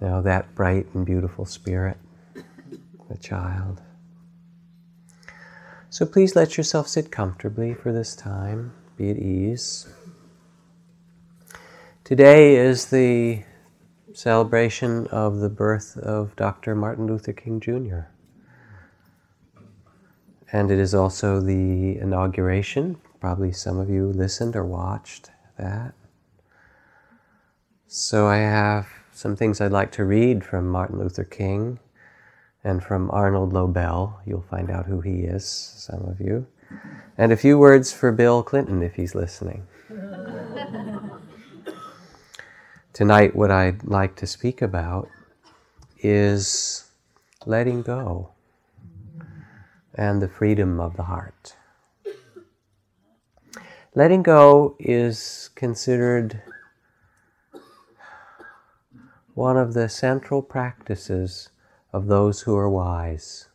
You know, that bright and beautiful spirit, the child. So please let yourself sit comfortably for this time. Be at ease. Today is the celebration of the birth of Dr. Martin Luther King Jr. And it is also the inauguration. Probably some of you listened or watched that. So I have some things I'd like to read from Martin Luther King and from Arnold Lobel. You'll find out who he is, some of you. And a few words for Bill Clinton, if he's listening. Tonight, what I'd like to speak about is letting go and the freedom of the heart. Letting go is considered one of the central practices of those who are wise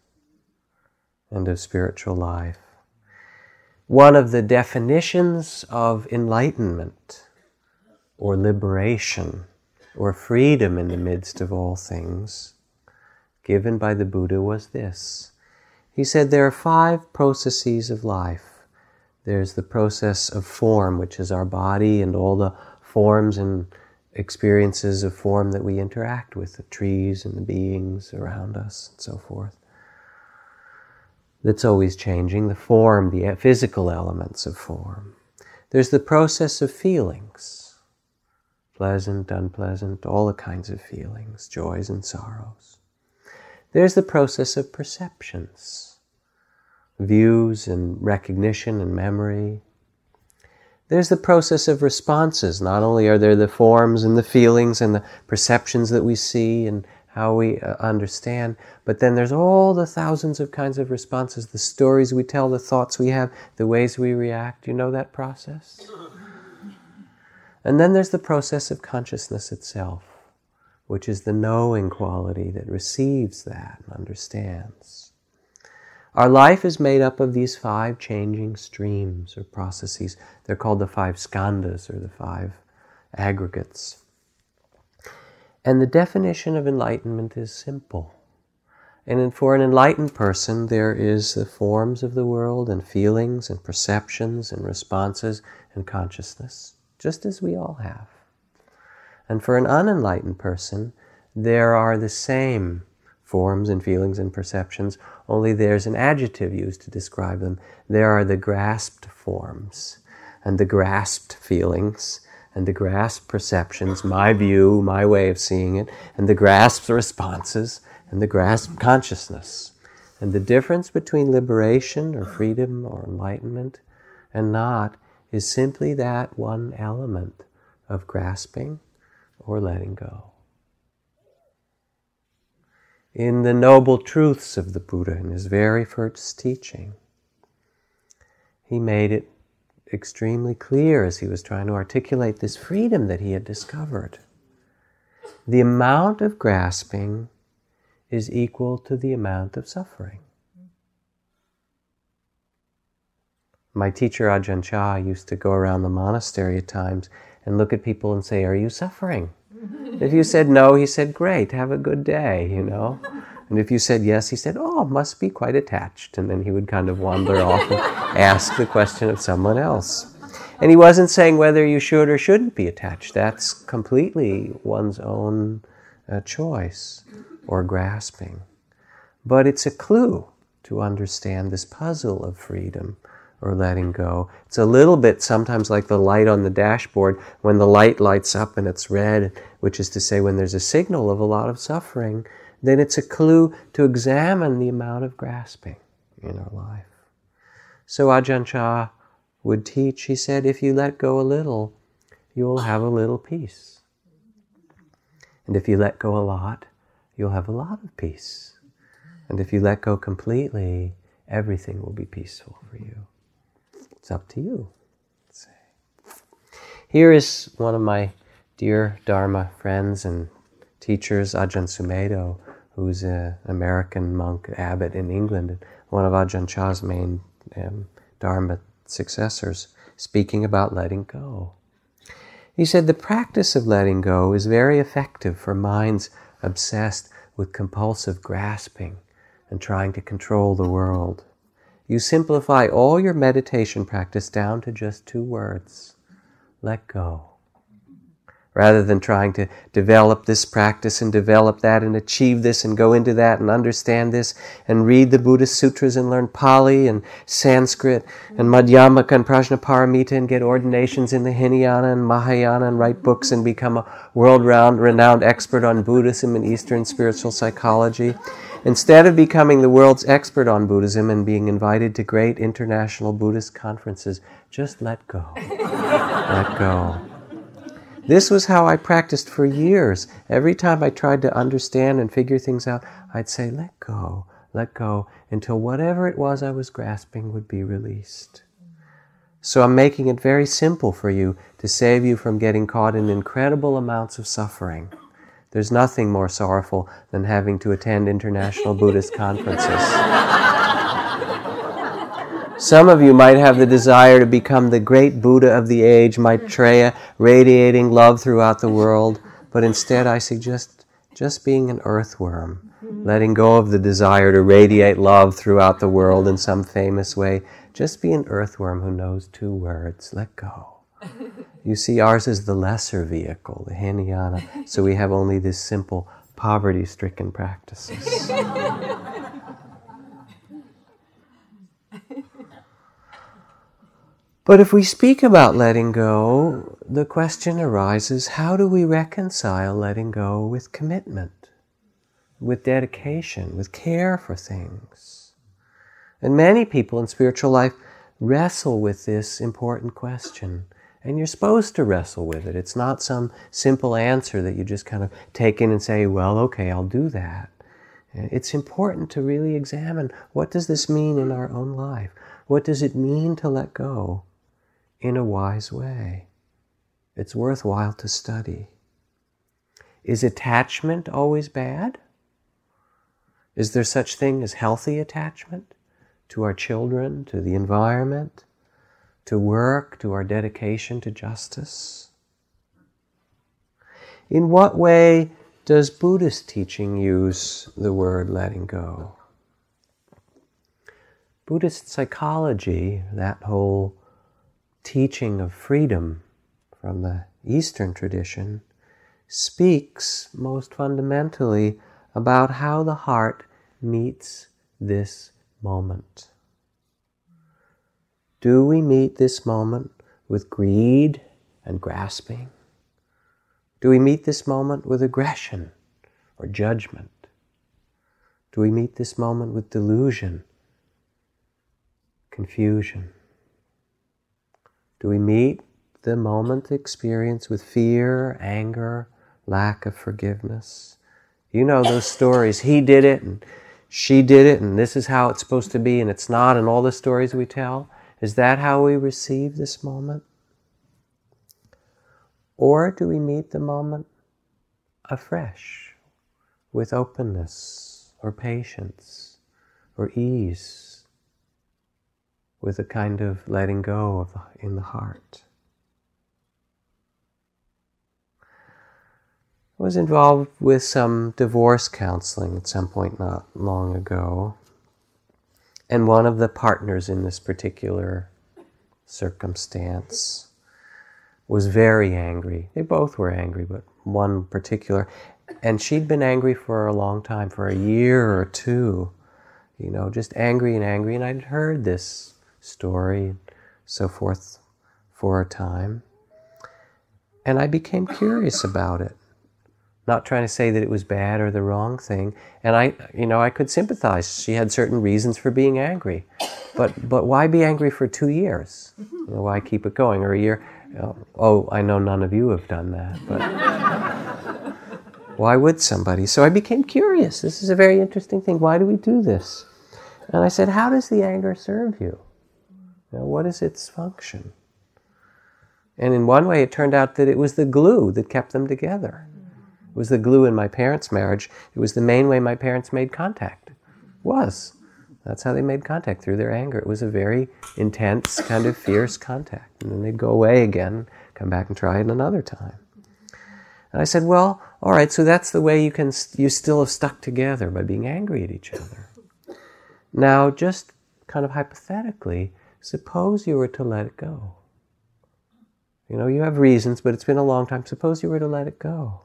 and of spiritual life. One of the definitions of enlightenment, or liberation, or freedom in the midst of all things, given by the Buddha was this. He said there are five processes of life. There's the process of form, which is our body and all the forms and experiences of form that we interact with, the trees and the beings around us and so forth. That's always changing, the form, the physical elements of form. There's the process of feelings. Pleasant, unpleasant, all the kinds of feelings, joys and sorrows. There's the process of perceptions, views and recognition and memory. There's the process of responses. Not only are there the forms and the feelings and the perceptions that we see and how we understand, but then there's all the thousands of kinds of responses, the stories we tell, the thoughts we have, the ways we react. You know that process? And then there's the process of consciousness itself, which is the knowing quality that receives that and understands. Our life is made up of these five changing streams or processes. They're called the five skandhas or the five aggregates. And the definition of enlightenment is simple. And for an enlightened person, there is the forms of the world and feelings and perceptions and responses and consciousness, just as we all have. And for an unenlightened person, there are the same forms and feelings and perceptions, only there's an adjective used to describe them. There are the grasped forms, and the grasped feelings, and the grasped perceptions, my view, my way of seeing it, and the grasped responses, and the grasped consciousness. And the difference between liberation or freedom or enlightenment and not is simply that one element of grasping or letting go. In the noble truths of the Buddha, in his very first teaching, he made it extremely clear as he was trying to articulate this freedom that he had discovered. The amount of grasping is equal to the amount of suffering. My teacher Ajahn Chah used to go around the monastery at times and look at people and say, "Are you suffering?" If you said no, he said, "Great, have a good day," you know. And if you said yes, he said, "Oh, must be quite attached." And then he would kind of wander off and ask the question of someone else. And he wasn't saying whether you should or shouldn't be attached. That's completely one's own choice or grasping. But it's a clue to understand this puzzle of freedom or letting go. It's a little bit sometimes like the light on the dashboard when the light lights up and it's red, which is to say when there's a signal of a lot of suffering, then it's a clue to examine the amount of grasping in our life. So Ajahn Chah would teach, he said, if you let go a little, you'll have a little peace. And if you let go a lot, you'll have a lot of peace. And if you let go completely, everything will be peaceful for you. It's up to you. Here is one of my dear Dharma friends and teachers, Ajahn Sumedho, who's an American monk abbot in England, and one of Ajahn Chah's main Dharma successors, speaking about letting go. He said the practice of letting go is very effective for minds obsessed with compulsive grasping and trying to control the world. You simplify all your meditation practice down to just two words: let go. Rather than trying to develop this practice and develop that and achieve this and go into that and understand this and read the Buddhist sutras and learn Pali and Sanskrit and Madhyamaka and Prajnaparamita and get ordinations in the Hinayana and Mahayana and write books and become a world-renowned expert on Buddhism and Eastern spiritual psychology. Instead of becoming the world's expert on Buddhism and being invited to great international Buddhist conferences, just let go. Let go. This was how I practiced for years. Every time I tried to understand and figure things out, I'd say, let go, until whatever it was I was grasping would be released. So I'm making it very simple for you to save you from getting caught in incredible amounts of suffering. There's nothing more sorrowful than having to attend international Buddhist conferences. Some of you might have the desire to become the great Buddha of the age, Maitreya, radiating love throughout the world. But instead I suggest just being an earthworm, letting go of the desire to radiate love throughout the world in some famous way. Just be an earthworm who knows two words: let go. You see, ours is the lesser vehicle, the Hinayana, so we have only this simple poverty-stricken practices. But if we speak about letting go, the question arises, how do we reconcile letting go with commitment, with dedication, with care for things? And many people in spiritual life wrestle with this important question. And you're supposed to wrestle with it. It's not some simple answer that you just kind of take in and say, well, okay, I'll do that. It's important to really examine, what does this mean in our own life? What does it mean to let go in a wise way? It's worthwhile to study. Is attachment always bad? Is there such thing as healthy attachment to our children, to the environment, to work, to our dedication to justice? In what way does Buddhist teaching use the word letting go? Buddhist psychology, that whole teaching of freedom from the Eastern tradition, speaks most fundamentally about how the heart meets this moment. Do we meet this moment with greed and grasping? Do we meet this moment with aggression or judgment? Do we meet this moment with delusion, confusion? Do we meet the moment experience with fear, anger, lack of forgiveness? You know those stories, he did it, and she did it, and this is how it's supposed to be, and it's not, and all the stories we tell. Is that how we receive this moment? Or do we meet the moment afresh, with openness, or patience, or ease, with a kind of letting go of in the heart? I was involved with some divorce counseling at some point not long ago, and one of the partners in this particular circumstance was very angry. They both were angry, but one particular. And she'd been angry for a long time, for a year or two. You know, just angry and angry. And I'd heard this story and so forth for a time. And I became curious about it. Not trying to say that it was bad or the wrong thing. And I could sympathize. She had certain reasons for being angry. But why be angry for 2 years? You know, why keep it going? Or a year? Oh, I know none of you have done that, but why would somebody? So I became curious. This is a very interesting thing. Why do we do this? And I said, how does the anger serve you? Now, what is its function? And in one way, it turned out that it was the glue that kept them together. It was the glue in my parents' marriage. It was the main way my parents made contact. That's how they made contact, through their anger. It was a very intense, kind of fierce contact. And then they'd go away again, come back and try it another time. And I said, well, all right, so that's the way you still have stuck together, by being angry at each other. Now, just kind of hypothetically, suppose you were to let it go. You know, you have reasons, but it's been a long time. Suppose you were to let it go.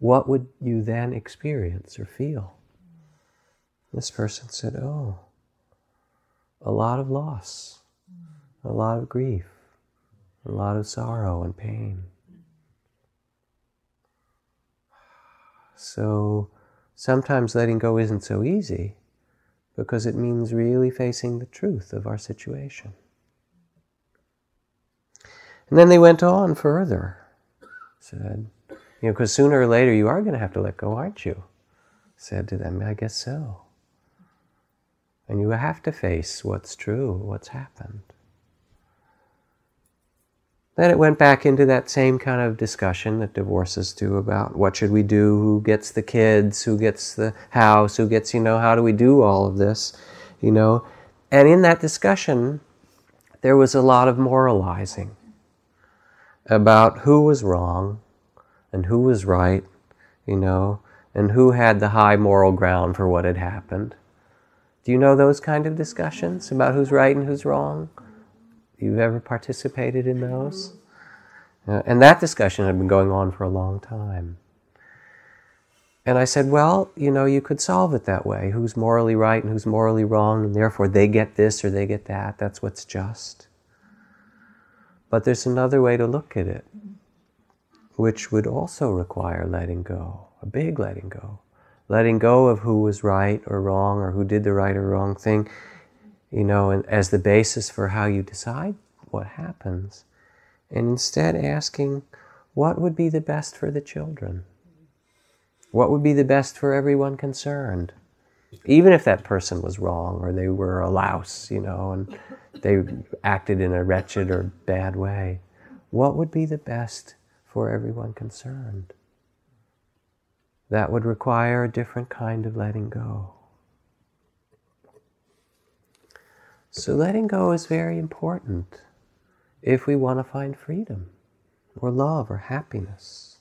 What would you then experience or feel? This person said, oh, a lot of loss, a lot of grief, a lot of sorrow and pain. So sometimes letting go isn't so easy, because it means really facing the truth of our situation. And then they went on further. Said, you know, because sooner or later you are going to have to let go, aren't you? Said to them, I guess so. And you have to face what's true, what's happened. Then it went back into that same kind of discussion that divorces do about what should we do, who gets the kids, who gets the house, who gets, you know, how do we do all of this, you know. And in that discussion, there was a lot of moralizing about who was wrong and who was right, you know, and who had the high moral ground for what had happened. Do you know those kind of discussions about who's right and who's wrong? You've ever participated in those? And that discussion had been going on for a long time. And I said, well, you know, you could solve it that way. Who's morally right and who's morally wrong, and therefore they get this or they get that. That's what's just. But there's another way to look at it, which would also require letting go, a big letting go. Letting go of who was right or wrong, or who did the right or wrong thing, you know, and as the basis for how you decide what happens. And instead asking, what would be the best for the children? What would be the best for everyone concerned? Even if that person was wrong, or they were a louse, you know, and they acted in a wretched or bad way, what would be the best for everyone concerned? That would require a different kind of letting go. So letting go is very important if we want to find freedom, or love, or happiness.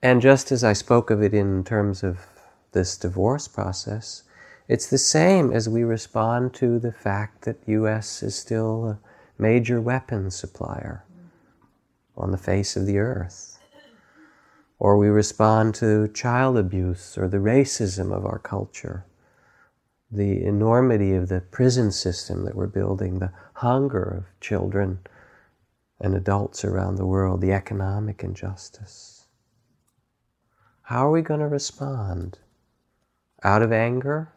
And just as I spoke of it in terms of this divorce process, it's the same as we respond to the fact that U.S. is still a major weapons supplier on the face of the earth. Or we respond to child abuse, or the racism of our culture, the enormity of the prison system that we're building, the hunger of children and adults around the world, the economic injustice. How are we going to respond? Out of anger?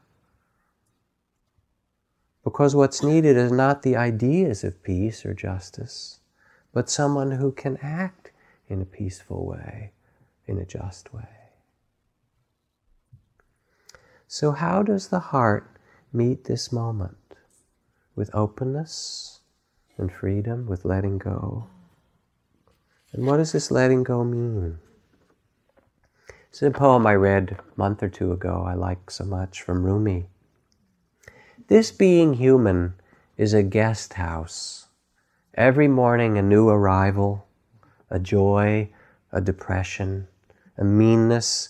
Because what's needed is not the ideas of peace or justice, but someone who can act in a peaceful way, in a just way. So how does the heart meet this moment? With openness and freedom, with letting go. And what does this letting go mean? It's a poem I read a month or two ago, I like so much, from Rumi. This being human is a guest house. Every morning a new arrival, a joy, a depression, a meanness.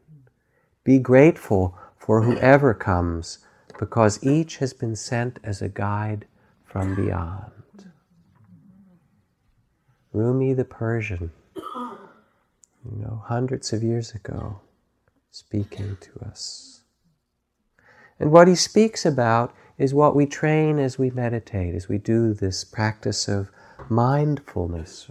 Be grateful for whoever comes, because each has been sent as a guide from beyond. Rumi the Persian, you know, hundreds of years ago, speaking to us. And what he speaks about is what we train as we meditate, as we do this practice of mindfulness,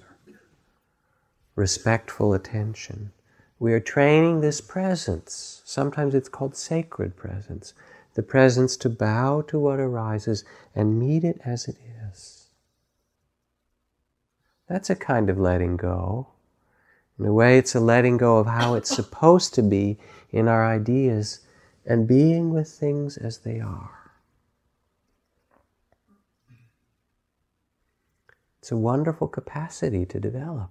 respectful attention. We are training this presence. Sometimes it's called sacred presence. The presence to bow to what arises and meet it as it is. That's a kind of letting go. In a way, it's a letting go of how it's supposed to be in our ideas and being with things as they are. It's a wonderful capacity to develop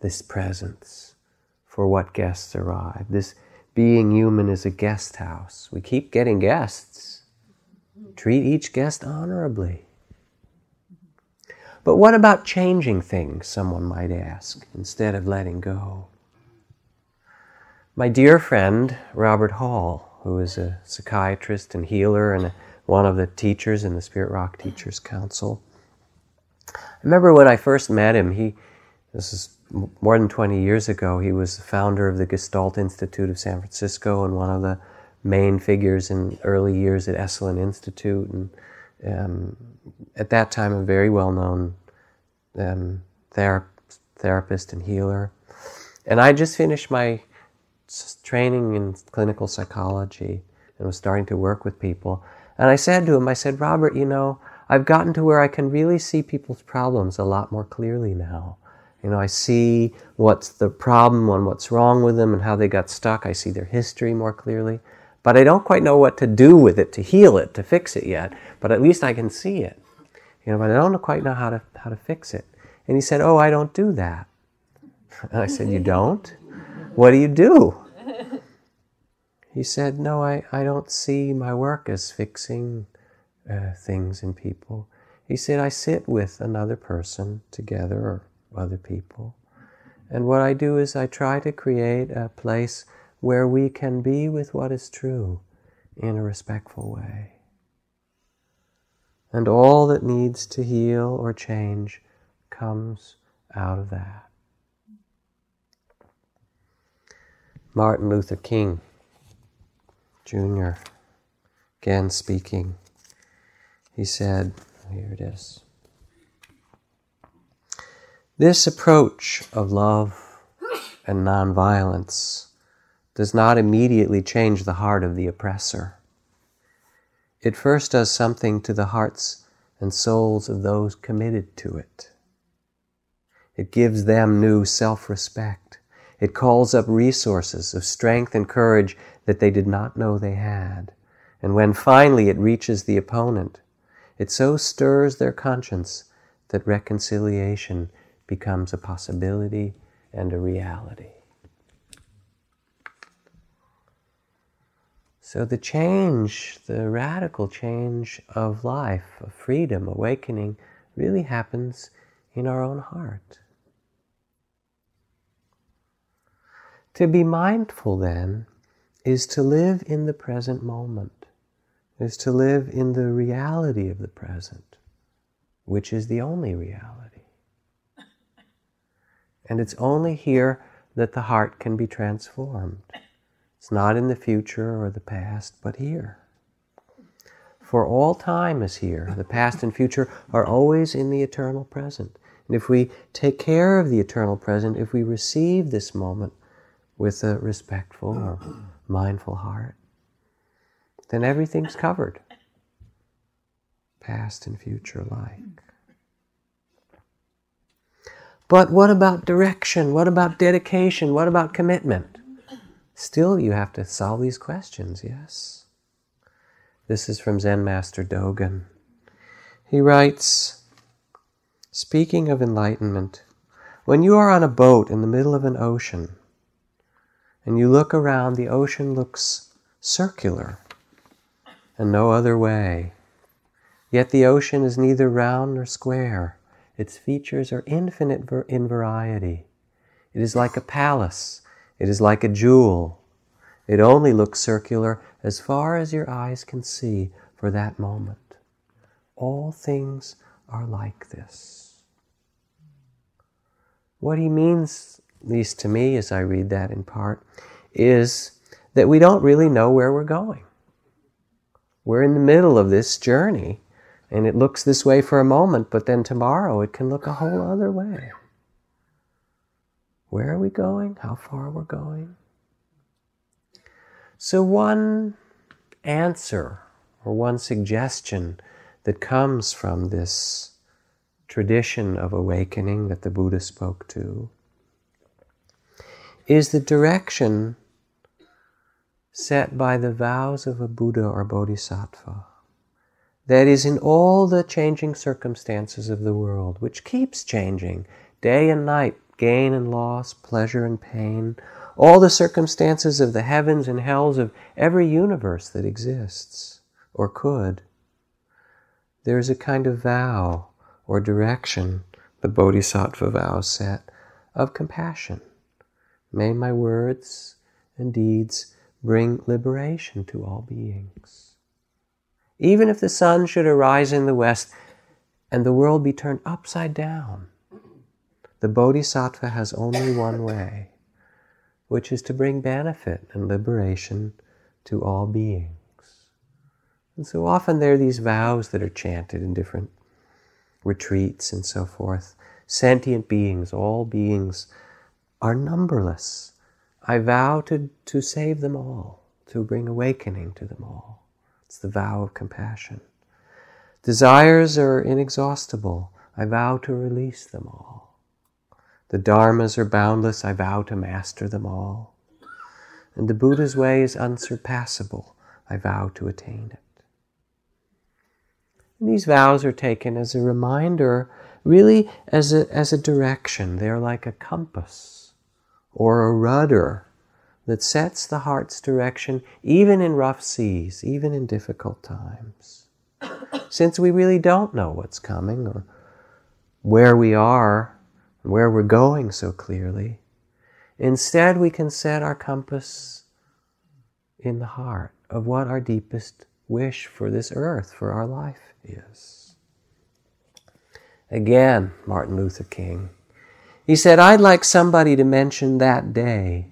this presence for what guests arrive. This being human is a guest house. We keep getting guests. Treat each guest honorably. But what about changing things, someone might ask, instead of letting go? My dear friend, Robert Hall, who is a psychiatrist and healer and one of the teachers in the Spirit Rock Teachers Council. I remember when I first met him, this is more than 20 years ago, he was the founder of the Gestalt Institute of San Francisco and one of the main figures in early years at Esalen Institute, and at that time a very well-known therapist and healer. And I just finished my training in clinical psychology and was starting to work with people. And I said to him, Robert, I've gotten to where I can really see people's problems a lot more clearly now. I see what's the problem and what's wrong with them and how they got stuck. I see their history more clearly. But I don't quite know what to do with it, to heal it, to fix it yet. But at least I can see it. But I don't quite know how to fix it. And he said, I don't do that. And I said, you don't? What do you do? He said, no, I don't see my work as fixing things in people. He said, I sit with another person together or other people. And what I do is I try to create a place where we can be with what is true in a respectful way. And all that needs to heal or change comes out of that. Martin Luther King Jr., again speaking, he said, here it is, this approach of love and nonviolence does not immediately change the heart of the oppressor. It first does something to the hearts and souls of those committed to it. It gives them new self-respect. It calls up resources of strength and courage that they did not know they had. And when finally it reaches the opponent, it so stirs their conscience that reconciliation becomes a possibility and a reality. So the change, the radical change of life, of freedom, awakening, really happens in our own heart. To be mindful, then, is to live in the present moment, is to live in the reality of the present, which is the only reality. And it's only here that the heart can be transformed. It's not in the future or the past, but here. For all time is here. The past and future are always in the eternal present. And if we take care of the eternal present, if we receive this moment with a respectful or mindful heart, then everything's covered. Past and future like. But what about direction? What about dedication? What about commitment? Still, you have to solve these questions, yes? This is from Zen Master Dogen. He writes, speaking of enlightenment, when you are on a boat in the middle of an ocean, and you look around, the ocean looks circular and no other way. Yet the ocean is neither round nor square. Its features are infinite in variety. It is like a palace. It is like a jewel. It only looks circular as far as your eyes can see for that moment. All things are like this. What he means, at least to me as I read that in part, is that we don't really know where we're going. We're in the middle of this journey, and it looks this way for a moment, but then tomorrow it can look a whole other way. Where are we going? How far we're going? So one answer or one suggestion that comes from this tradition of awakening that the Buddha spoke to is the direction set by the vows of a Buddha or Bodhisattva. That is, in all the changing circumstances of the world, which keeps changing, day and night, gain and loss, pleasure and pain, all the circumstances of the heavens and hells of every universe that exists or could, there is a kind of vow or direction, the Bodhisattva vow set, of compassion. May my words and deeds bring liberation to all beings. Even if the sun should arise in the west and the world be turned upside down, the Bodhisattva has only one way, which is to bring benefit and liberation to all beings. And so often there are these vows that are chanted in different retreats and so forth. Sentient beings, all beings, are numberless. I vow to save them all, to bring awakening to them all. It's the vow of compassion. Desires are inexhaustible. I vow to release them all. The dharmas are boundless. I vow to master them all. And the Buddha's way is unsurpassable. I vow to attain it. And these vows are taken as a reminder, really as a direction. They are like a compass or a rudder that sets the heart's direction even in rough seas, even in difficult times. Since we really don't know what's coming or where we are and where we're going so clearly, instead we can set our compass in the heart of what our deepest wish for this earth, for our life is. Again, Martin Luther King, he said, I'd like somebody to mention that day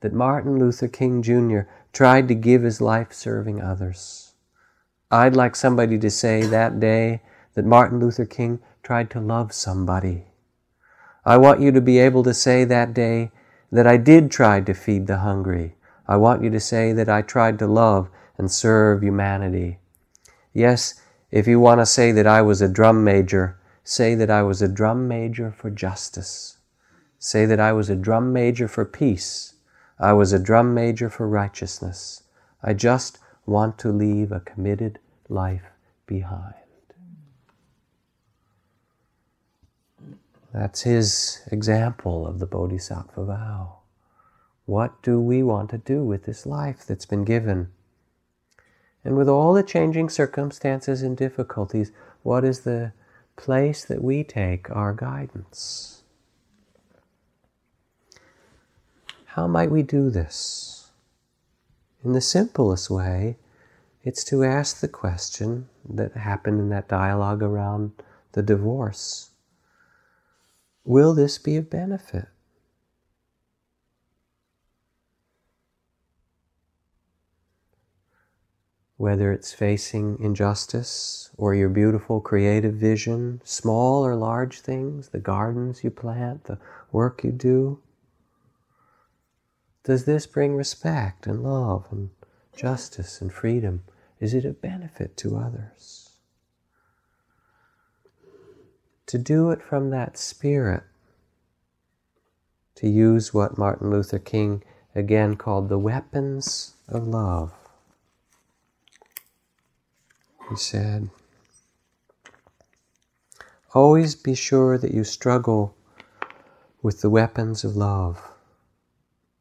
that Martin Luther King Jr. tried to give his life serving others. I'd like somebody to say that day that Martin Luther King tried to love somebody. I want you to be able to say that day that I did try to feed the hungry. I want you to say that I tried to love and serve humanity. Yes, if you want to say that I was a drum major, say that I was a drum major for justice. Say that I was a drum major for peace. I was a drum major for righteousness. I just want to leave a committed life behind. That's his example of the Bodhisattva vow. What do we want to do with this life that's been given? And with all the changing circumstances and difficulties, what is the place that we take our guidance? How might we do this? In the simplest way, it's to ask the question that happened in that dialogue around the divorce. Will this be of benefit? Whether it's facing injustice or your beautiful creative vision, small or large things, the gardens you plant, the work you do. Does this bring respect and love and justice and freedom? Is it a benefit to others? To do it from that spirit, to use what Martin Luther King again called the weapons of love. He said, always be sure that you struggle with the weapons of love.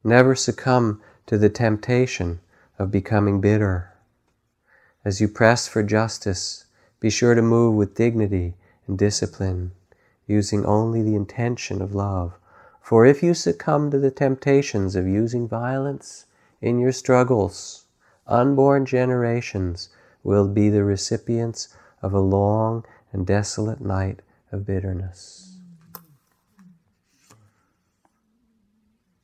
Never succumb to the temptation of becoming bitter. As you press for justice, be sure to move with dignity and discipline, using only the intention of love. For if you succumb to the temptations of using violence in your struggles, unborn generations will be the recipients of a long and desolate night of bitterness.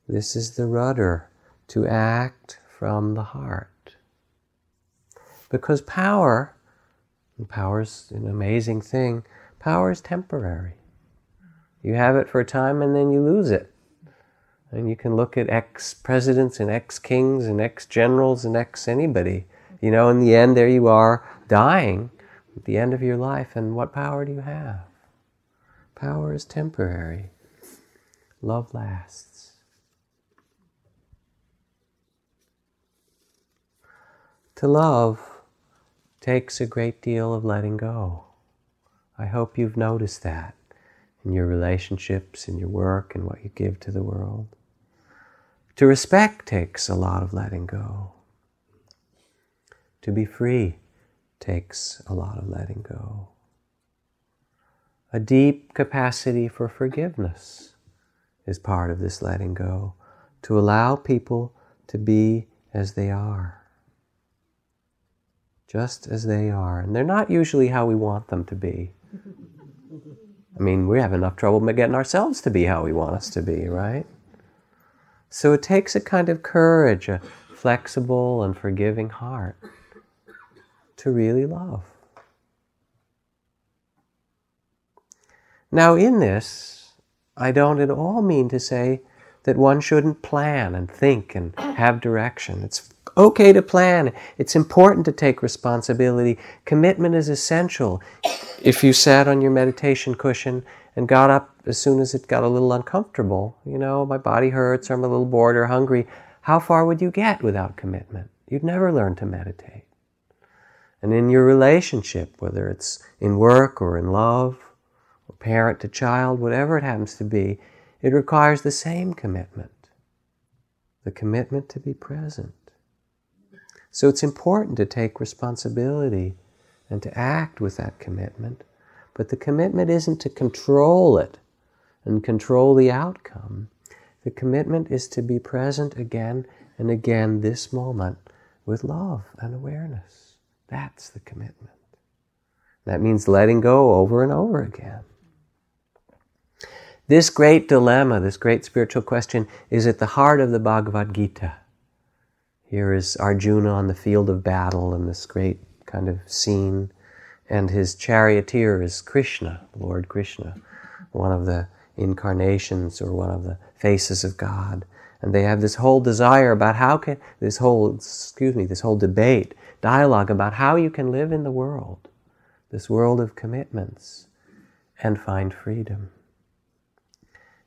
This is the rudder to act from the heart. Because power, and power's an amazing thing, power is temporary. You have it for a time and then you lose it. And you can look at ex-presidents and ex-kings and ex-generals and ex-anybody. You know, in the end, there you are, dying at the end of your life, and what power do you have? Power is temporary. Love lasts. To love takes a great deal of letting go. I hope you've noticed that in your relationships, in your work, and what you give to the world. To respect takes a lot of letting go. To be free takes a lot of letting go. A deep capacity for forgiveness is part of this letting go, to allow people to be as they are, just as they are. And they're not usually how we want them to be. I mean, we have enough trouble getting ourselves to be how we want us to be, right? So it takes a kind of courage, a flexible and forgiving heart to really love. Now in this, I don't at all mean to say that one shouldn't plan and think and have direction. It's okay to plan. It's important to take responsibility. Commitment is essential. If you sat on your meditation cushion and got up as soon as it got a little uncomfortable, you know, my body hurts, or I'm a little bored or hungry, how far would you get without commitment? You'd never learn to meditate. And in your relationship, whether it's in work or in love, or parent to child, whatever it happens to be, it requires the same commitment, the commitment to be present. So it's important to take responsibility and to act with that commitment, but the commitment isn't to control it and control the outcome. The commitment is to be present again and again this moment with love and awareness. That's the commitment. That means letting go over and over again. This great dilemma, this great spiritual question, is at the heart of the Bhagavad Gita. Here is Arjuna on the field of battle in this great kind of scene, and his charioteer is Krishna, Lord Krishna, one of the incarnations or one of the faces of God. And they have this whole desire about how can, this whole debate, dialogue about how you can live in the world, this world of commitments, and find freedom.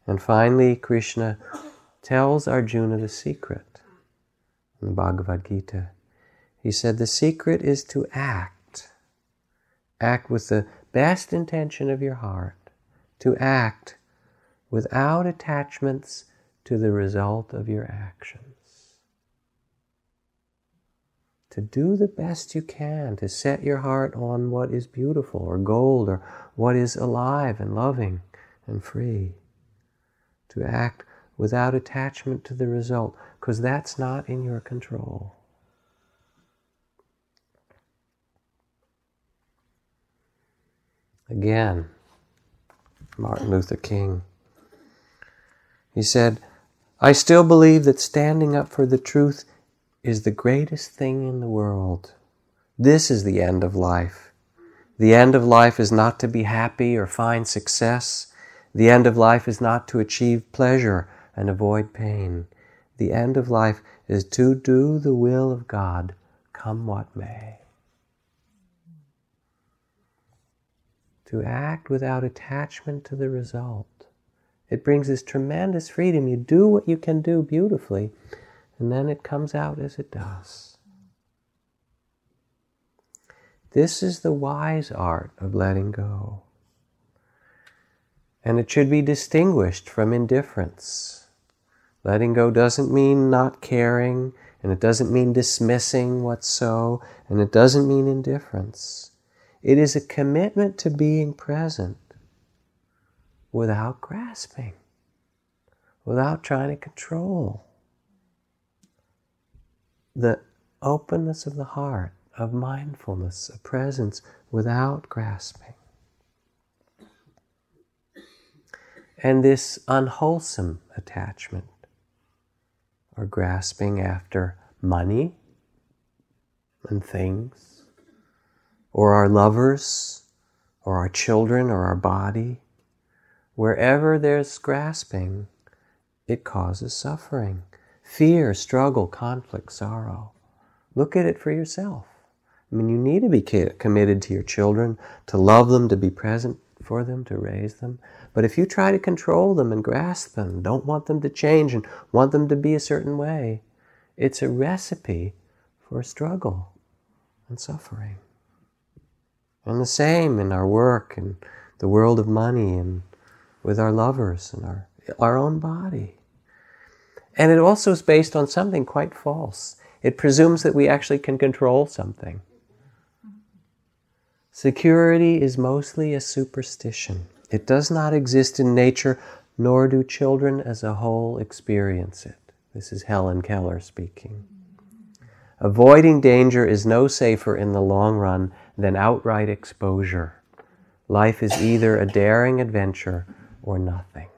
And finally, Krishna tells Arjuna the secret in the Bhagavad Gita. He said, the secret is to act. Act with the best intention of your heart. To act without attachments to the result of your actions. To do the best you can, to set your heart on what is beautiful or gold or what is alive and loving and free. To act without attachment to the result, because that's not in your control. Again, Martin Luther King. He said, I still believe that standing up for the truth is the greatest thing in the world. This is the end of life. The end of life is not to be happy or find success. The end of life is not to achieve pleasure and avoid pain. The end of life is to do the will of God, come what may. To act without attachment to the result. It brings this tremendous freedom. You do what you can do beautifully, and then it comes out as it does. This is the wise art of letting go. And it should be distinguished from indifference. Letting go doesn't mean not caring, and it doesn't mean dismissing what's so, and it doesn't mean indifference. It is a commitment to being present without grasping, without trying to control. The openness of the heart, of mindfulness, of presence without grasping. And this unwholesome attachment or grasping after money and things, or our lovers, or our children, or our body. Wherever there's grasping, it causes suffering, fear, struggle, conflict, sorrow. Look at it for yourself. I mean, you need to be committed to your children, to love them, to be present for them, to raise them. But if you try to control them and grasp them, don't want them to change and want them to be a certain way, it's a recipe for struggle, and suffering. And the same in our work and the world of money and with our lovers and our own body. And it also is based on something quite false. It presumes that we actually can control something. Security is mostly a superstition. It does not exist in nature, nor do children as a whole experience it. This is Helen Keller speaking. Avoiding danger is no safer in the long run than outright exposure. Life is either a daring adventure or nothing.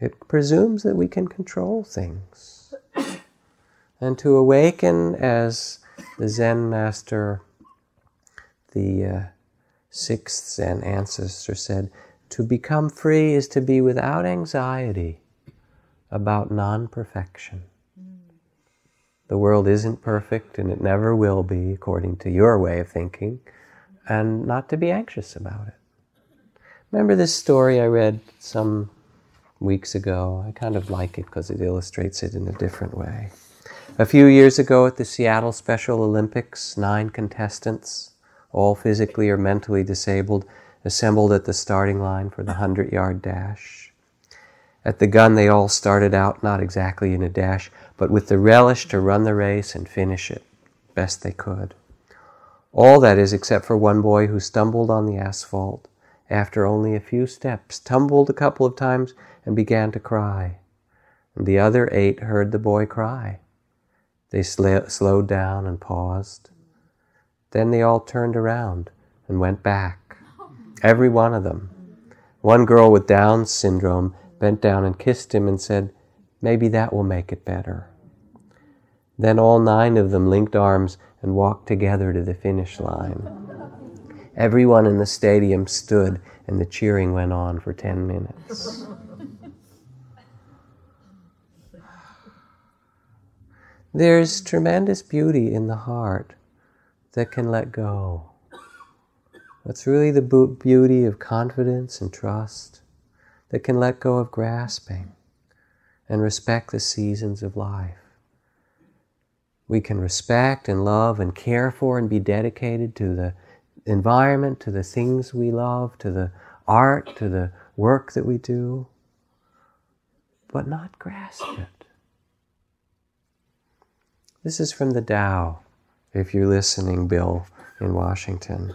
It presumes that we can control things. And to awaken as the Zen master, the sixth Zen ancestor said, to become free is to be without anxiety about non-perfection. The world isn't perfect and it never will be, according to your way of thinking, and not to be anxious about it. Remember this story I read some weeks ago? I kind of like it because it illustrates it in a different way. A few years ago at the Seattle Special Olympics, 9 contestants, all physically or mentally disabled, assembled at the starting line for the 100-yard dash. At the gun, they all started out not exactly in a dash, but with the relish to run the race and finish it best they could. All that is except for one boy who stumbled on the asphalt after only a few steps, tumbled a couple of times, and began to cry. And the other 8 heard the boy cry. They slowed down and paused. Then they all turned around and went back, every one of them. One girl with Down syndrome bent down and kissed him and said, "Maybe that will make it better." Then all 9 of them linked arms and walked together to the finish line. Everyone in the stadium stood and the cheering went on for 10 minutes. There's tremendous beauty in the heart that can let go. That's really the beauty of confidence and trust that can let go of grasping and respect the seasons of life. We can respect and love and care for and be dedicated to the environment, to the things we love, to the art, to the work that we do, but not grasp it. This is from the Tao, if you're listening, Bill, in Washington.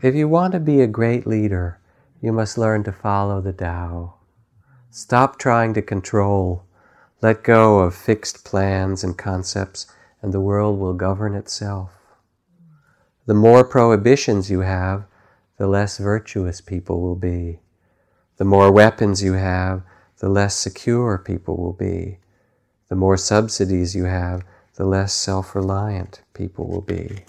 If you want to be a great leader, you must learn to follow the Tao. Stop trying to control. Let go of fixed plans and concepts, and the world will govern itself. The more prohibitions you have, the less virtuous people will be. The more weapons you have, the less secure people will be. The more subsidies you have, the less self-reliant people will be.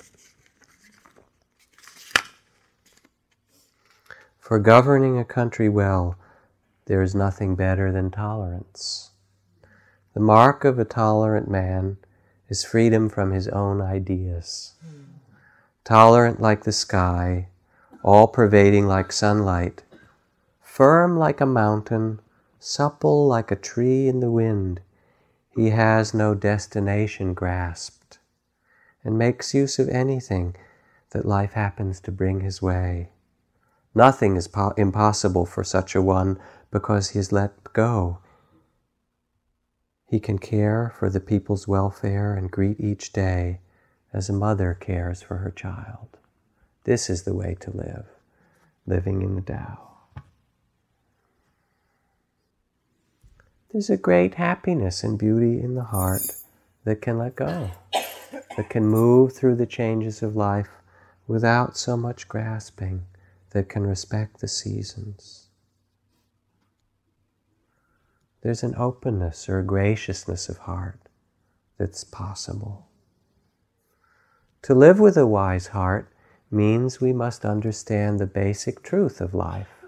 For governing a country well, there is nothing better than tolerance. The mark of a tolerant man is freedom from his own ideas. Tolerant like the sky, all-pervading like sunlight, firm like a mountain, supple like a tree in the wind, he has no destination grasped and makes use of anything that life happens to bring his way. Nothing is impossible for such a one because he is let go. He can care for the people's welfare and greet each day as a mother cares for her child. This is the way to live, living in the Tao. There's a great happiness and beauty in the heart that can let go, that can move through the changes of life without so much grasping, that can respect the seasons. There's an openness or a graciousness of heart that's possible. To live with a wise heart means we must understand the basic truth of life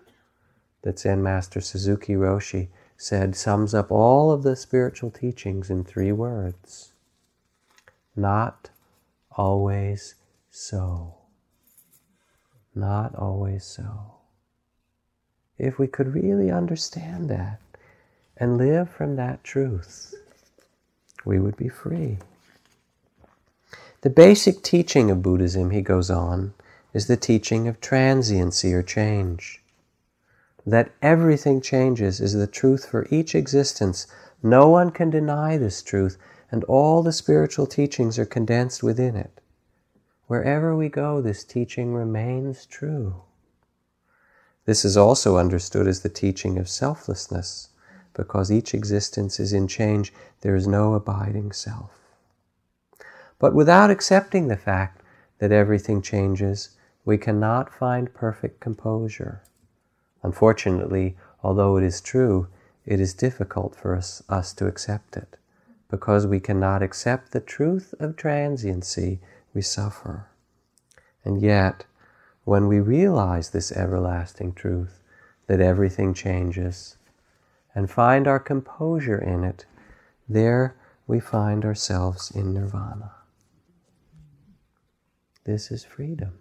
that Zen Master Suzuki Roshi said sums up all of the spiritual teachings in 3 words. Not always so. Not always so. If we could really understand that and live from that truth, we would be free. The basic teaching of Buddhism, he goes on, is the teaching of transiency or change. That everything changes is the truth for each existence. No one can deny this truth, and all the spiritual teachings are condensed within it. Wherever we go, this teaching remains true. This is also understood as the teaching of selflessness, because each existence is in change. There is no abiding self. But without accepting the fact that everything changes, we cannot find perfect composure. Unfortunately, although it is true, it is difficult for us to accept it. Because we cannot accept the truth of transiency, we suffer. And yet, when we realize this everlasting truth, that everything changes, and find our composure in it, there we find ourselves in nirvana. This is freedom.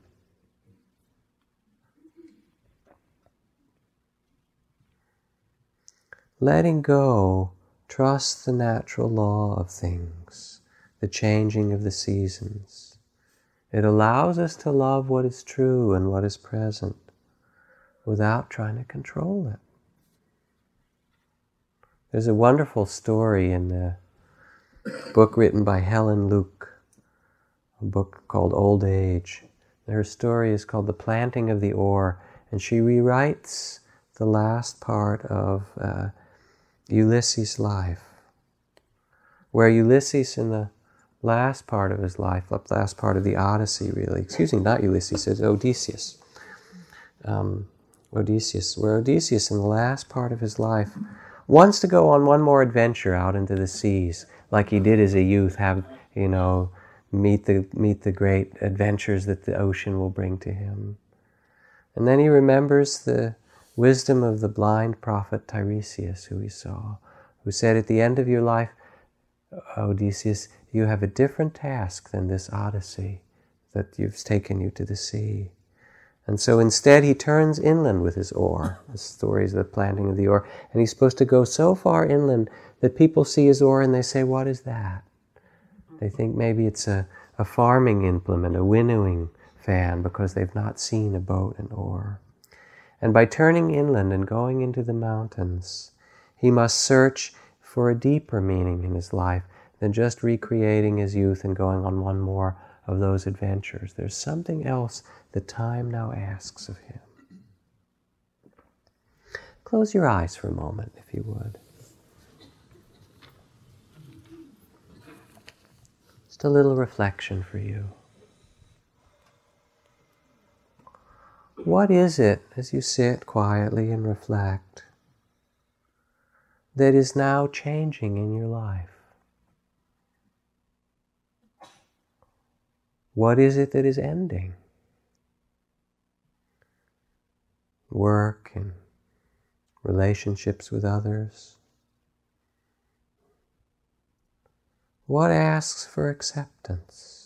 Letting go, trust the natural law of things, the changing of the seasons. It allows us to love what is true and what is present without trying to control it. There's a wonderful story in the book written by Helen Luke, a book called Old Age. Her story is called The Planting of the Oar, and she rewrites the last part of Ulysses' life, where Ulysses in the last part of his life, the last part of the Odyssey really, Odysseus, in the last part of his life, wants to go on one more adventure out into the seas, like he did as a youth, meet the great adventures that the ocean will bring to him. And then he remembers the wisdom of the blind prophet Tiresias, who he saw, who said, at the end of your life, Odysseus, you have a different task than this Odyssey that you've taken you to the sea. And so instead he turns inland with his oar. The story is the planting of the oar. And he's supposed to go so far inland that people see his oar and they say, what is that? They think maybe it's a farming implement, a winnowing fan, because they've not seen a boat and oar. And by turning inland and going into the mountains, he must search for a deeper meaning in his life than just recreating his youth and going on one more of those adventures. There's something else that time now asks of him. Close your eyes for a moment, if you would. Just a little reflection for you. What is it, as you sit quietly and reflect, that is now changing in your life? What is it that is ending? Work and relationships with others. What asks for acceptance?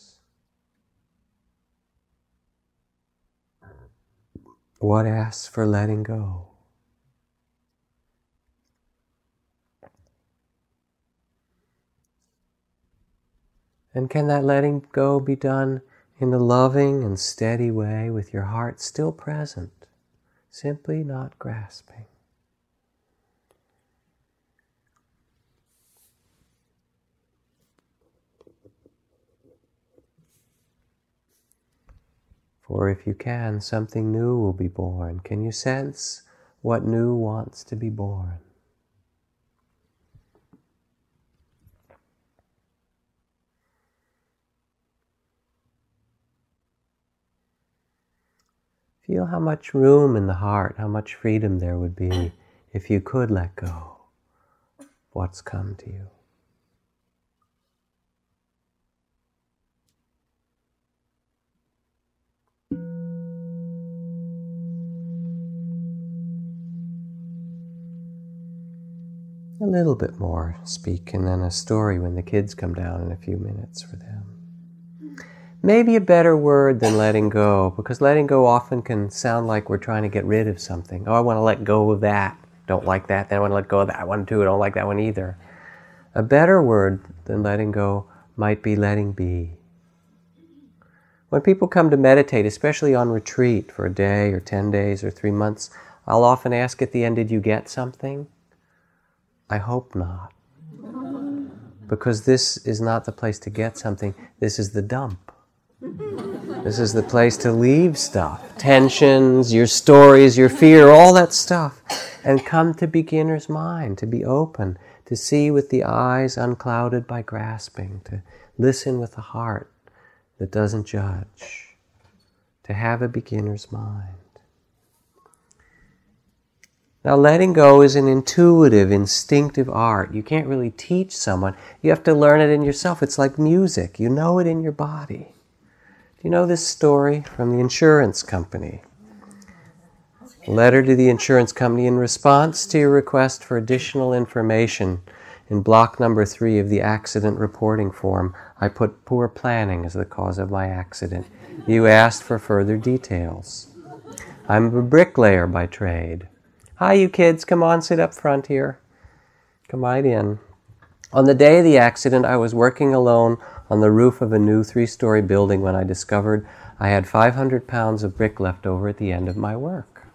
What asks for letting go? And can that letting go be done in a loving and steady way with your heart still present, simply not grasping? For if you can, something new will be born. Can you sense what new wants to be born? Feel how much room in the heart, how much freedom there would be if you could let go of what's come to you. A little bit more speak, and then a story when the kids come down in a few minutes for them. Maybe a better word than letting go, because letting go often can sound like we're trying to get rid of something. Oh, I want to let go of that. Don't like that. Then I want to let go of that one too. I don't like that one either. A better word than letting go might be letting be. When people come to meditate, especially on retreat for a day or 10 days or 3 months, I'll often ask at the end, did you get something? I hope not. Because this is not the place to get something. This is the dump. This is the place to leave stuff. Tensions, your stories, your fear, all that stuff. And come to beginner's mind, to be open, to see with the eyes unclouded by grasping, to listen with a heart that doesn't judge, to have a beginner's mind. Now, letting go is an intuitive, instinctive art. You can't really teach someone. You have to learn it in yourself. It's like music. You know it in your body. Do you know this story from the insurance company? Letter to the insurance company: in response to your request for additional information in block number 3 of the accident reporting form, I put poor planning as the cause of my accident. You asked for further details. I'm a bricklayer by trade. Hi, you kids, come on, sit up front here. Come right in. On the day of the accident, I was working alone on the roof of a new 3-story building when I discovered I had 500 pounds of brick left over at the end of my work.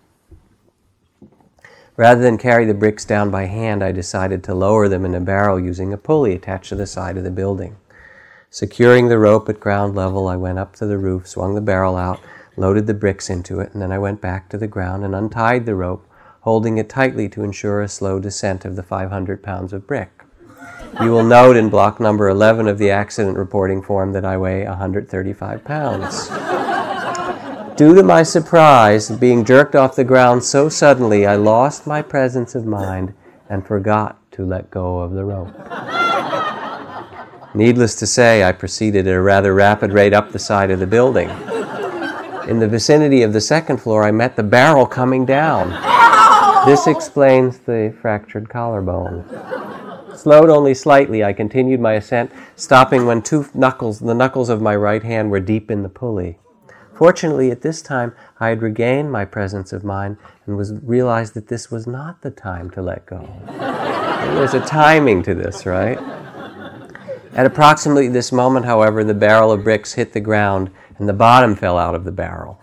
Rather than carry the bricks down by hand, I decided to lower them in a barrel using a pulley attached to the side of the building. Securing the rope at ground level, I went up to the roof, swung the barrel out, loaded the bricks into it, and then I went back to the ground and untied the rope, holding it tightly to ensure a slow descent of the 500 pounds of brick. You will note in block number 11 of the accident reporting form that I weigh 135 pounds. Due to my surprise, being jerked off the ground so suddenly, I lost my presence of mind and forgot to let go of the rope. Needless to say, I proceeded at a rather rapid rate up the side of the building. In the vicinity of the 2nd floor, I met the barrel coming down. This explains the fractured collarbone. Slowed only slightly, I continued my ascent, stopping when the knuckles of my right hand were deep in the pulley. Fortunately, at this time, I had regained my presence of mind and realized that this was not the time to let go. There's a timing to this, right? At approximately this moment, however, the barrel of bricks hit the ground and the bottom fell out of the barrel.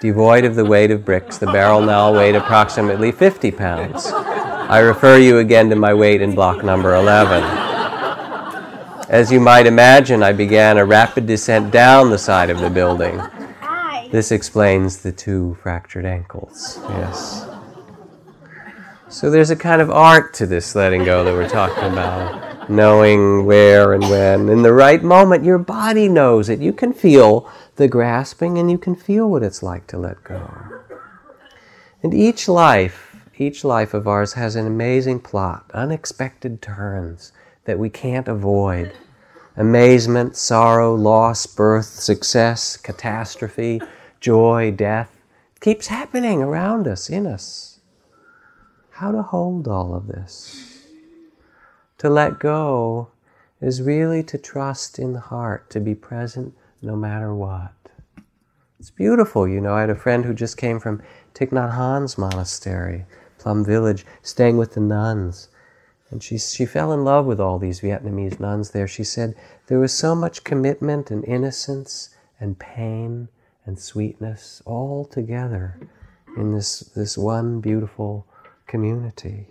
Devoid of the weight of bricks, the barrel now weighed approximately 50 pounds. I refer you again to my weight in block number 11. As you might imagine, I began a rapid descent down the side of the building. This explains the 2 fractured ankles, yes. So there's a kind of art to this letting go that we're talking about. Knowing where and when. In the right moment, your body knows it. You can feel the grasping, and you can feel what it's like to let go. And each life of ours has an amazing plot, unexpected turns that we can't avoid. Amazement, sorrow, loss, birth, success, catastrophe, joy, death. It keeps happening around us, in us. How to hold all of this? To let go is really to trust in the heart, to be present no matter what. It's beautiful, you know. I had a friend who just came from Thich Nhat Hanh's monastery, Plum Village, staying with the nuns. And she fell in love with all these Vietnamese nuns there. She said there was so much commitment and innocence and pain and sweetness all together in this one beautiful community.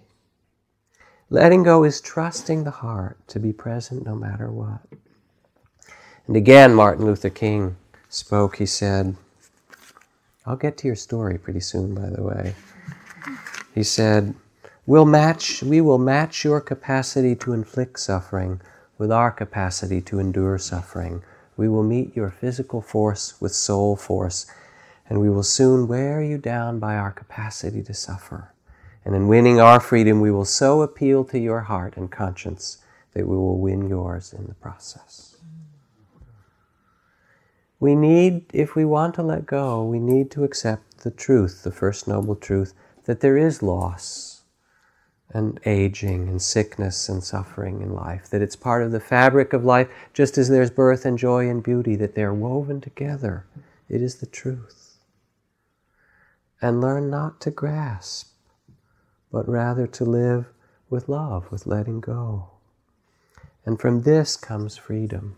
Letting go is trusting the heart to be present no matter what. And again, Martin Luther King spoke. He said, I'll get to your story pretty soon, by the way. He said, we will match your capacity to inflict suffering with our capacity to endure suffering. We will meet your physical force with soul force, and we will soon wear you down by our capacity to suffer. And in winning our freedom, we will so appeal to your heart and conscience that we will win yours in the process. We need, if we want to let go, we need to accept the truth, the first noble truth, that there is loss and aging and sickness and suffering in life, that it's part of the fabric of life, just as there's birth and joy and beauty, that they're woven together. It is the truth. And learn not to grasp, but rather to live with love, with letting go. And from this comes freedom.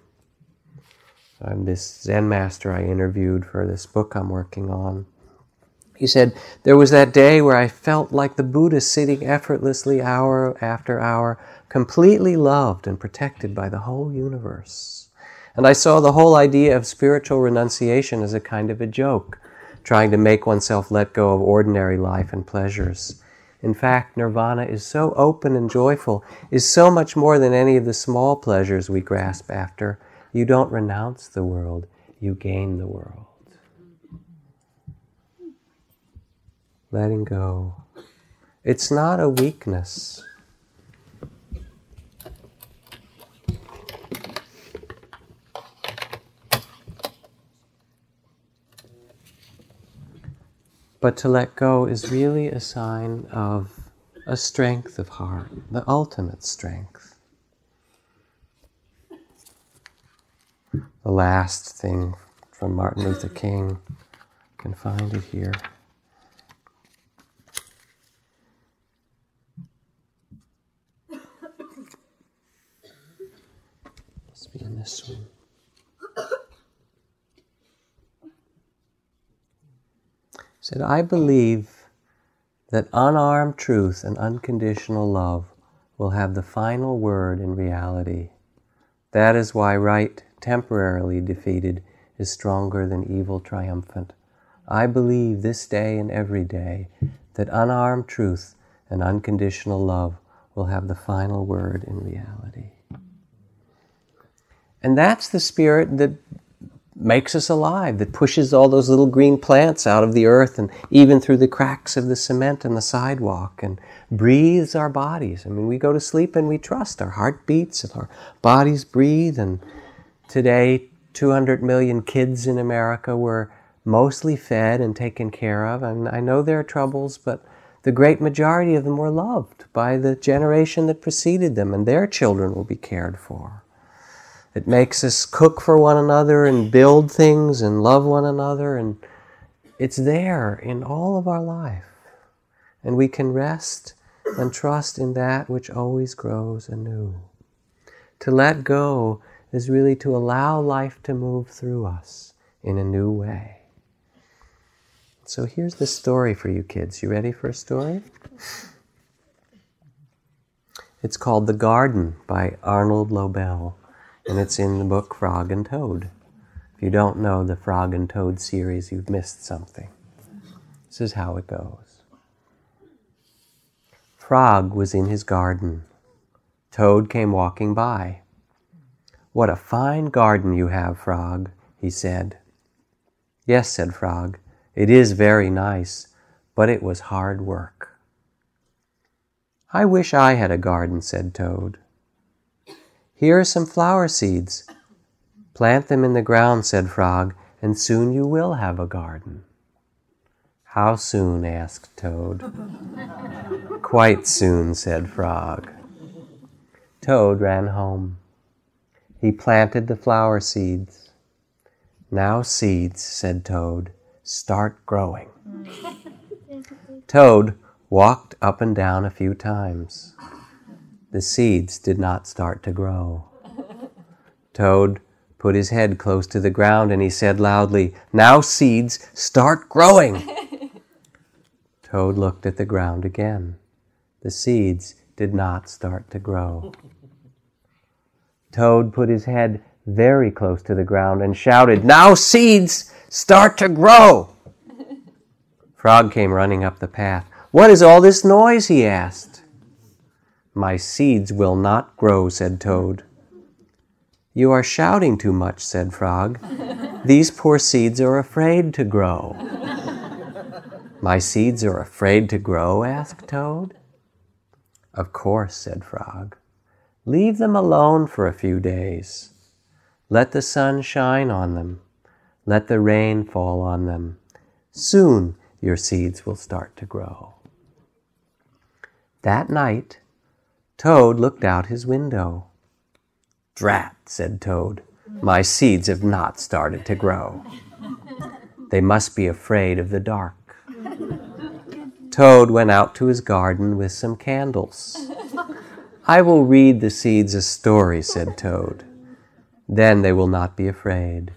And this Zen master I interviewed for this book I'm working on, he said, there was that day where I felt like the Buddha sitting effortlessly hour after hour, completely loved and protected by the whole universe. And I saw the whole idea of spiritual renunciation as a kind of a joke, trying to make oneself let go of ordinary life and pleasures. In fact, nirvana is so open and joyful, is so much more than any of the small pleasures we grasp after. You don't renounce the world, you gain the world. Letting go. It's not a weakness. But to let go is really a sign of a strength of heart, the ultimate strength. The last thing from Martin Luther King, you can find it here. Must be in this one. Said, I believe that unarmed truth and unconditional love will have the final word in reality. That is why right temporarily defeated is stronger than evil triumphant. I believe this day and every day that unarmed truth and unconditional love will have the final word in reality. And that's the spirit that makes us alive, that pushes all those little green plants out of the earth and even through the cracks of the cement and the sidewalk, and breathes our bodies. I mean, we go to sleep and we trust our heart beats and our bodies breathe. And today, 200 million kids in America were mostly fed and taken care of. And I know there are troubles, but the great majority of them were loved by the generation that preceded them, and their children will be cared for. It makes us cook for one another and build things and love one another, and it's there in all of our life. And we can rest and trust in that which always grows anew. To let go is really to allow life to move through us in a new way. So here's the story for you kids. You ready for a story? It's called The Garden by Arnold Lobel. And it's in the book Frog and Toad. If you don't know the Frog and Toad series, you've missed something. This is how it goes. Frog was in his garden. Toad came walking by. "What a fine garden you have, Frog," he said. "Yes," said Frog, "it is very nice, but it was hard work." "I wish I had a garden," said Toad. "Here are some flower seeds. Plant them in the ground," said Frog, "and soon you will have a garden." "How soon?" asked Toad. "Quite soon," said Frog. Toad ran home. He planted the flower seeds. "Now seeds," said Toad, "start growing." Toad walked up and down a few times. The seeds did not start to grow. Toad put his head close to the ground and he said loudly, "Now seeds start growing." Toad looked at the ground again. The seeds did not start to grow. Toad put his head very close to the ground and shouted, "Now seeds start to grow." Frog came running up the path. "What is all this noise?" he asked. "My seeds will not grow," said Toad. "You are shouting too much," said Frog. "These poor seeds are afraid to grow." "My seeds are afraid to grow?" asked Toad. "Of course," said Frog. "Leave them alone for a few days. Let the sun shine on them. Let the rain fall on them. Soon your seeds will start to grow." That night, Toad looked out his window. "Drat," said Toad, "my seeds have not started to grow. They must be afraid of the dark." Toad went out to his garden with some candles. I will read the seeds as stories, said Toad. Then they will not be afraid.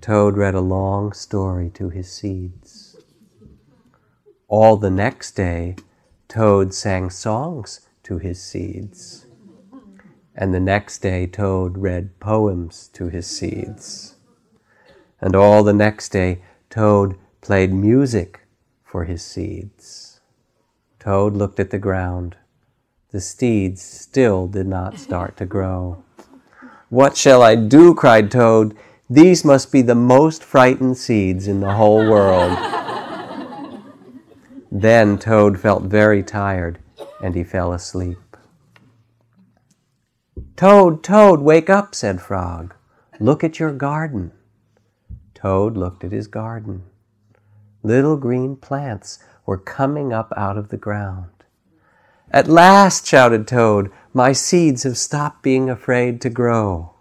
Toad read a long story to his seeds. All the next day, Toad sang songs to his seeds. And the next day, Toad read poems to his seeds. And all the next day, Toad played music for his seeds. Toad looked at the ground. The seeds still did not start to grow. What shall I do? cried Toad. These must be the most frightened seeds in the whole world. Then Toad felt very tired, and he fell asleep. Toad, Toad, wake up, said Frog. Look at your garden. Toad looked at his garden. Little green plants were coming up out of the ground. At last, shouted Toad, my seeds have stopped being afraid to grow.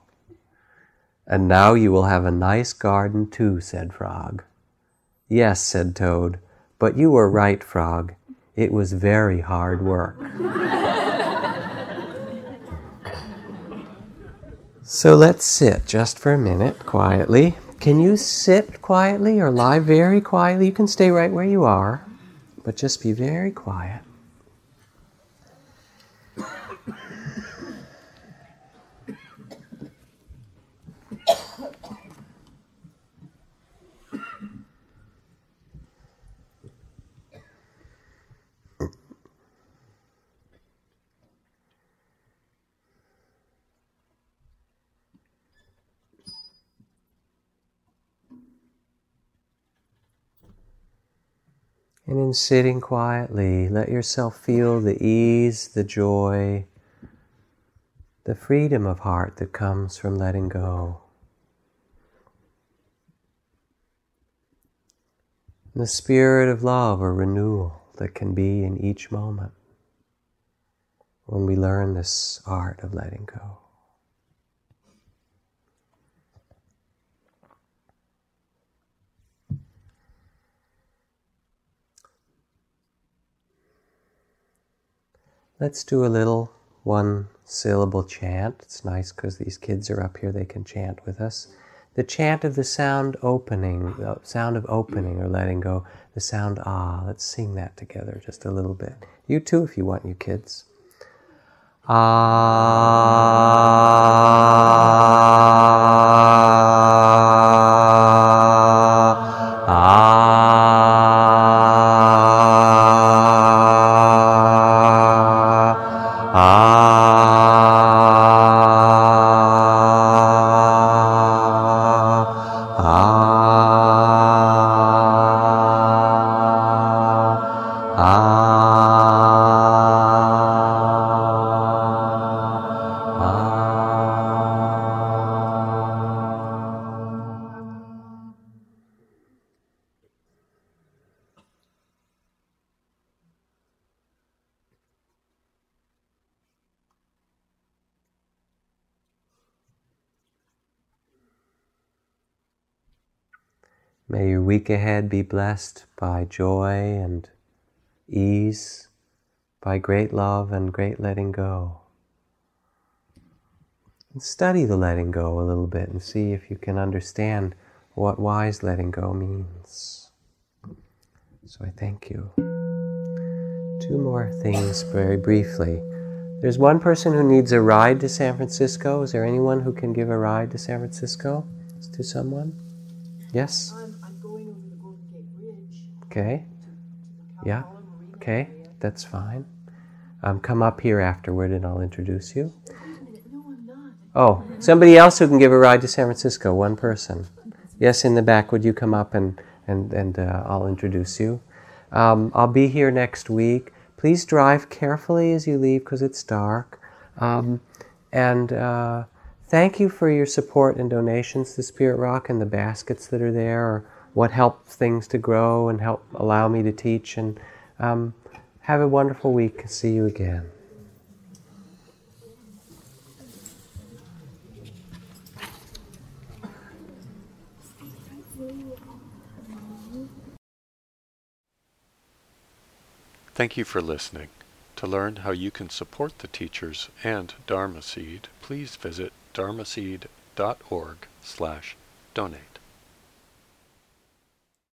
And now you will have a nice garden too, said Frog. Yes, said Toad, but you were right, Frog. It was very hard work. So let's sit just for a minute, quietly. Can you sit quietly or lie very quietly? You can stay right where you are, but just be very quiet. And in sitting quietly, let yourself feel the ease, the joy, the freedom of heart that comes from letting go. The spirit of love or renewal that can be in each moment when we learn this art of letting go. Let's do a little one-syllable chant. It's nice because these kids are up here, they can chant with us. The chant of the sound of opening or letting go, the sound ah. Let's sing that together just a little bit. You too if you want, you kids. Ah. May your week ahead be blessed by joy and ease, by great love and great letting go. And study the letting go a little bit and see if you can understand what wise letting go means. So I thank you. Two more things very briefly. There's one person who needs a ride to San Francisco. Is there anyone who can give a ride to San Francisco? To someone? Yes? Okay. Yeah. Okay. That's fine. Come up here afterward and I'll introduce you. Oh, somebody else who can give a ride to San Francisco. One person. Yes, in the back. Would you come up and I'll introduce you. I'll be here next week. Please drive carefully as you leave because it's dark. Thank you for your support and donations to Spirit Rock and the baskets that are there. Or what helped things to grow and help allow me to teach. And have a wonderful week. See you again. Thank you for listening. To learn how you can support the teachers and Dharma Seed, please visit dharmaseed.org/donate.